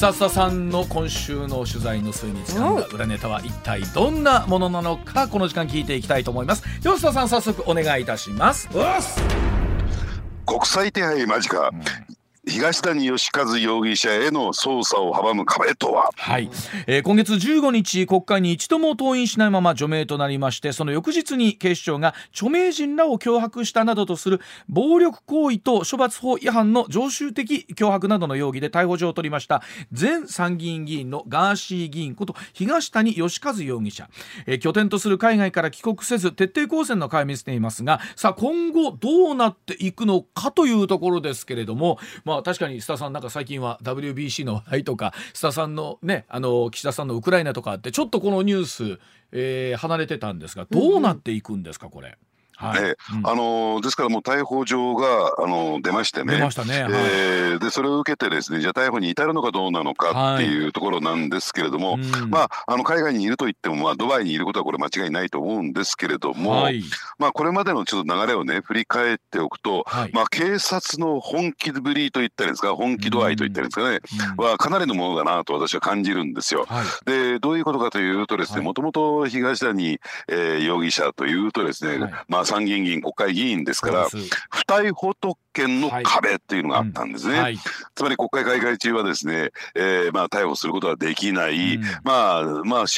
さささんの今週の取材の末につかんだ裏ネタは一体どんなものなのか、この時間聞いていきたいと思います。よっささん、早速お願いいたします。国際手配間近、東谷義和容疑者への捜査を阻む壁とは。はい、今月15日国会に一度も登院しないまま除名となりまして、その翌日に警視庁が著名人らを脅迫したなどとする暴力行為等処罰法違反の常習的脅迫などの容疑で逮捕状を取りました前参議院議員のガーシー議員こと東谷義和容疑者、拠点とする海外から帰国せず徹底抗戦の会を見せていますが、さあ今後どうなっていくのかというところですけれども、確かに須田さん、なんか最近は WBC の話題とか須田さんのね、岸田さんのウクライナとかあって、ちょっとこのニュース、離れてたんですが、どうなっていくんですかこれ。ですからもう逮捕状が出ましてね、出ましたね、でそれを受けてですね、じゃあ逮捕に至るのかどうなのかっていうところなんですけれども、海外にいるといっても、ドバイにいることはこれ間違いないと思うんですけれども、これまでのちょっと流れをね振り返っておくと、警察の本気ぶりといったんですか、本気度合いといったんですかね、はかなりのものだなと私は感じるんですよ。でどういうことかというとですね、もともと東谷容疑者というとですね、参議院議員、国会議員ですから、不逮捕特権の壁っていうのがあったんですね。つまり国会開会中はですね、逮捕することはできない、しよ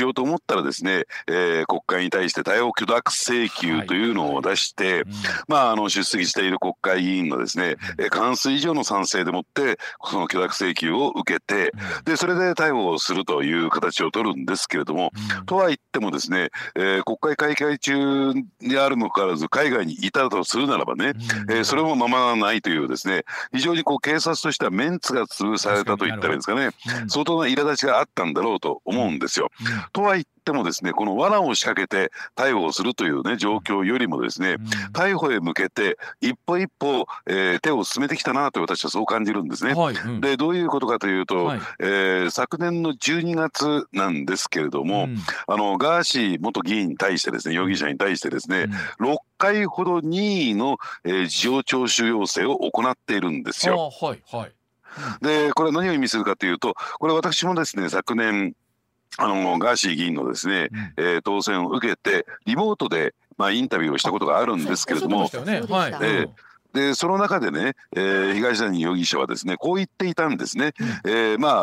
うと思ったらですね、国会に対して逮捕許諾請求というのを出して、出席している国会議員のですね、過半数以上の賛成でもってその許諾請求を受けて、でそれで逮捕をするという形を取るんですけれども、とはいってもですね、国会開会中にあるのからず海外にいたとするならばね、それもままないというですね、非常にこう警察としてはメンツが潰されたといったらいいんですかね、相当な苛立ちがあったんだろうと思うんですよ。とはいってもですね、この罠を仕掛けて逮捕をするというね状況よりもですね、逮捕へ向けて一歩一歩、手を進めてきたなと私はそう感じるんですね。でどういうことかというと、昨年の12月なんですけれども、ガーシー元議員に対してですね、容疑者に対してですね、6回ほど任意の、事情聴取要請を行っているんですよ。でこれ何を意味するかというと、これ私もですね昨年ガーシー議員のですね、当選を受けてリモートで、インタビューをしたことがあるんですけれども、でその中でね、東谷容疑者はですねこう言っていたんですね、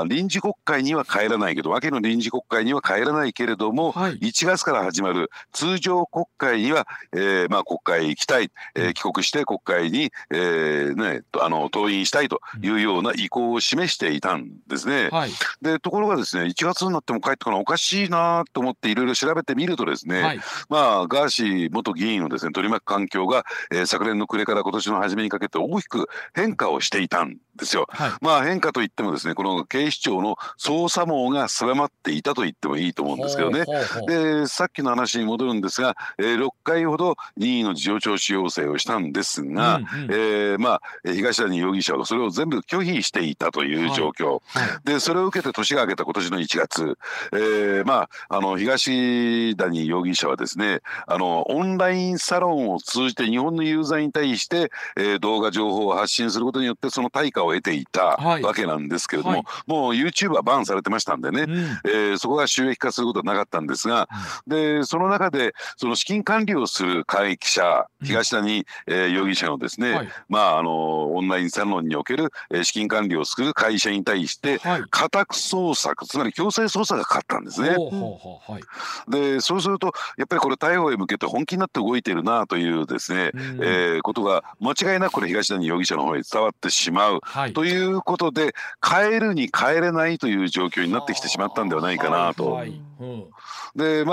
臨時国会には帰らないけど、秋の臨時国会には帰らないけれども、1月から始まる通常国会には、国会行きたい、帰国して国会に、登院したいというような意向を示していたんですね。でところがですね、1月になっても帰ってこない、おかしいなと思っていろいろ調べてみるとですね、ガーシー元議員をですね取り巻く環境が、昨年の暮れから今年の初めにかけて大きく変化をしていたんですよ。変化といってもですね、この警視庁の捜査網が狭まっていたと言ってもいいと思うんですけどね。でさっきの話に戻るんですが、6回ほど任意の事情聴取要請をしたんですが、東谷容疑者はそれを全部拒否していたという状況、でそれを受けて年が明けた今年の1月、東谷容疑者はですね、オンラインサロンを通じて日本のユーザーに対して動画情報を発信することによってその対価を得ていたわけなんですけれども、もう YouTube はバンされてましたんでね、そこが収益化することはなかったんですが、でその中でその資金管理をする会社東谷容疑者のですね、オンラインサロンにおける資金管理をする会社に対して家宅捜索、つまり強制捜査がかかったんですね。でそうするとやっぱりこれ逮捕へ向けて本気になって動いているなというですね、ことが間違いなくこれ東谷容疑者の方に伝わってしまう、ということで帰るに帰れないという状況になってきてしまったんではないかなと。でじ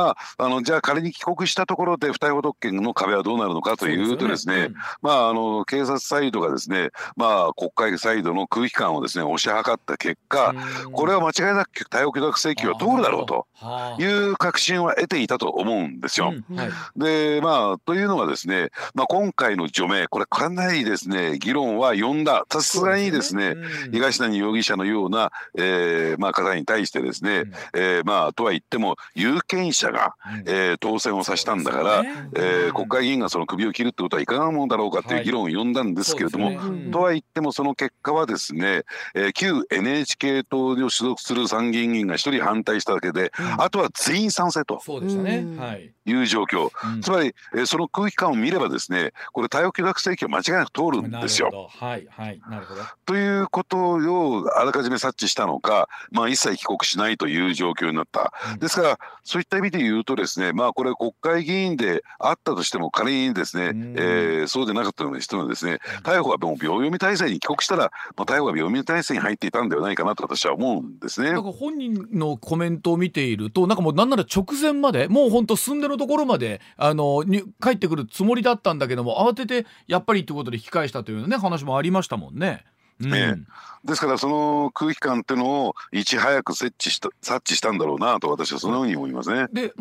ゃあ仮に帰国したところで不逮捕特権の壁はどうなるのかというとですね、警察サイドがですね、国会サイドの空気感をですね押し量った結果、これは間違いなく逮捕許諾請求は通るだろうという確信は得ていたと思うんですよ。というのがですね、今回の除名、これ完ないですね議論は呼んだ。さすがにですね、東谷容疑者のような、方に対してですね、とは言っても有権者が、当選をさせたんだから、国会議員がその首を切るってことはいかがなものだろうかっていう議論を呼んだんですけれども、とは言ってもその結果はですね、旧NHK 党に所属する参議院議員が1人反対しただけで、あとは全員賛成という状況、つまり、その空気感を見ればですね、これ対応許諾請求は間違いなく通るんですよ。ということをあらかじめ察知したのか、一切帰国しないという状況になった。ですからそういった意味で言うとですね、これ国会議員であったとしても仮にですね、そうでなかったの人のですね、逮捕はもう秒読み体制に帰国したら、逮捕は秒読み体制に入っていたんではないかなと私は思うんですね。なんか本人のコメントを見ていると、なんかもうなんなら直前までもう本当寸出のところまで帰ってくるつもりだったんだけども、慌ててやっぱりということで引き返したというね話もありましたもんね。ですからその空気感っていうのをいち早く察知したんだろうなと私はそのように思いますね。で、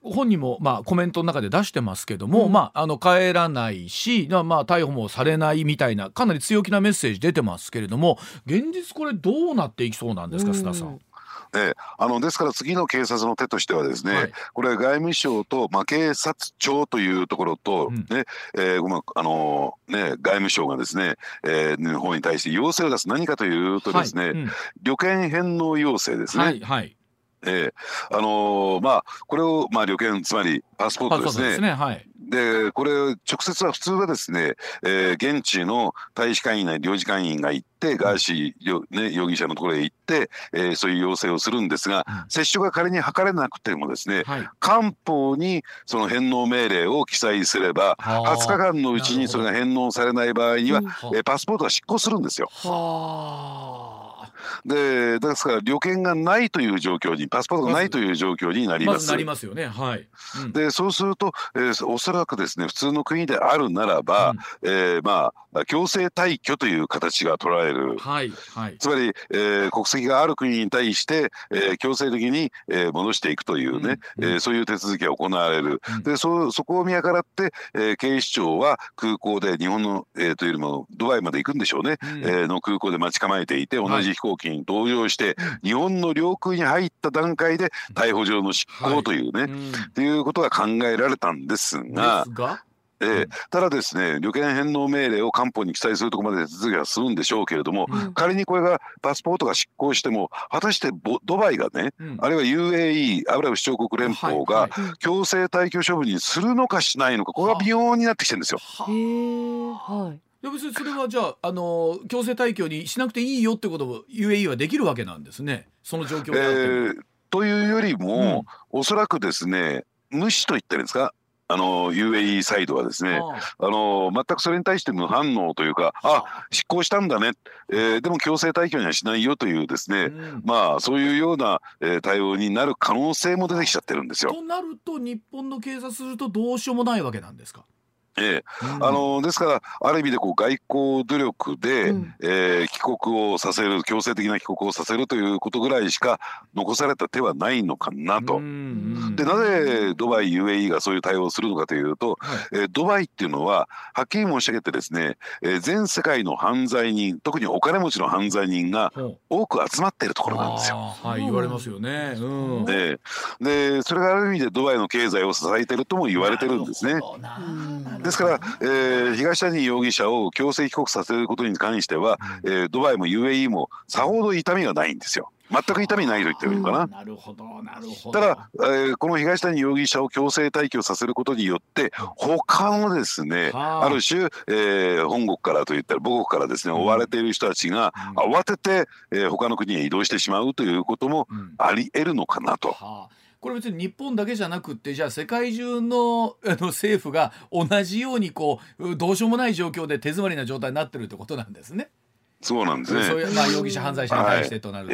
本人もコメントの中で出してますけども、帰らないし、逮捕もされないみたいなかなり強気なメッセージ出てますけれども、現実これどうなっていきそうなんですか、須田さん。ですから次の警察の手としてはですね、これは外務省と、警察庁というところと、外務省がですね、の方に対して要請を出す。何かというとですね、旅券返納要請ですね。これを、旅券つまりパスポートですね。でこれ直接は普通はですね、現地の大使館員内領事館員が行ってガーシー、容疑者のところへ行って、そういう要請をするんですが、接触が仮に図れなくてもですね、官報にその返納命令を記載すれば20日間のうちにそれが返納されない場合には、パスポートが失効するんですよ。ですから旅券がないという状況に、パスポートがないという状況になります。なりますよね。でそうすると、おそらくですね、普通の国であるならば、強制退去という形が取られる。つまり、国籍がある国に対して、強制的に、戻していくというね、そういう手続きが行われる。でそこを見計らって、警視庁は空港で日本の、というよりもドバイまで行くんでしょうね、の空港で待ち構えていて、同じ飛行機に同乗して、日本の領空に入った段階で逮捕状の執行というね、ということが考えられたんですがただですね、旅券返納命令を官報に記載するところまで手続きはするんでしょうけれども、仮にこれがパスポートが失効しても、果たしてドバイがね、あるいは UAE アブラブ首長国連邦が強制退去処分にするのかしないのか、これが微妙になってきてるんですよ。別にそれはじゃあ、強制退去にしなくていいよってことを UAE はできるわけなんですね、その状況であっても。というよりも、おそらくですね、無視と言ってるんですか、UAE サイドはですね、全くそれに対して無反応というか、執行したんだね、でも強制退去にはしないよというですね、そういうような、対応になる可能性も出てきちゃってるんですよ。となると日本の警察するとどうしようもないわけなんですか。ですからある意味で外交努力で、帰国をさせる、強制的な帰国をさせるということぐらいしか残された手はないのかなと。でなぜドバイ UAE がそういう対応をするのかというと、ドバイっていうのははっきり申し上げてですね、全世界の犯罪人、特にお金持ちの犯罪人が多く集まっているところなんですよ。言われますよね。でそれがある意味でドバイの経済を支えているとも言われてるんですね。ですから、東谷容疑者を強制帰国させることに関しては、ドバイも UAE もさほど痛みがないんですよ。全く痛みないと言ってもいいかな。ただ、この東谷容疑者を強制退去させることによって他のですね、ある種、本国からといったら母国からですね、追われている人たちが慌てて、他の国へ移動してしまうということもあり得るのかなと。これ別に日本だけじゃなくって、じゃあ世界中の政府が同じようにどうしようもない状況で手詰まりな状態になってるってことなんですね。そうなんですね。そういう容疑者犯罪者に対してとなる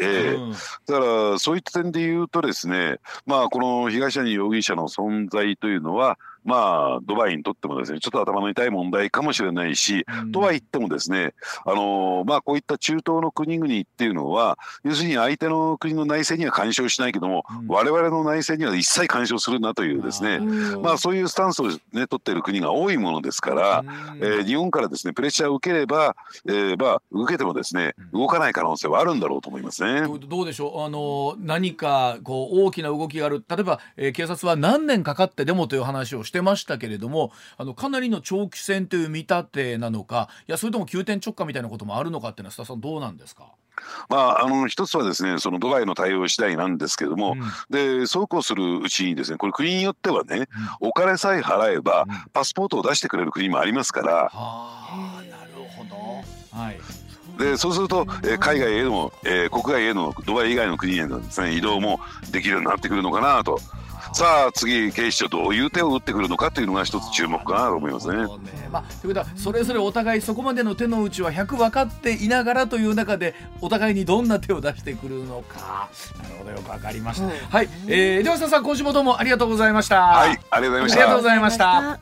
と、だからそういった点で言うとですね、この東谷容疑者の存在というのはまあ、ドバイにとってもですね、ちょっと頭の痛い問題かもしれないし、とは言ってもですね、まあ、こういった中東の国々っていうのは、要するに相手の国の内政には干渉しないけども、我々の内政には一切干渉するなというですね、まあ、そういうスタンスをね、取っている国が多いものですから、日本からですね、プレッシャーを受ければ、受けてもですね、動かない可能性はあるんだろうと思いますね。どうでしょう、何かこう大きな動きがある、例えば、警察は何年かかってデモという話をしてましたけれども、かなりの長期戦という見立てなのか、いやそれとも急転直下みたいなこともあるのかっていうのは、須田さんどうなんですか。まあ、一つはですね、そのドバイの対応次第なんですけども、でそうこうするうちにですね、これ国によってはね、お金さえ払えばパスポートを出してくれる国もありますから、はー、なるほど、はい。でそうすると、海外への、国外へのドバイ以外の国へのですね、移動もできるようになってくるのかなと。さあ次、警視庁どういう手を打ってくるのかというのが一つ注目かなと思います ね。まあ、ということはそれぞれお互いそこまでの手の内は100分かっていながらという中で、お互いにどんな手を出してくるのか。なるほど、よく分かりました。はい、では須田さん、今週もどうもありがとうございました。はい、ありがとうございました。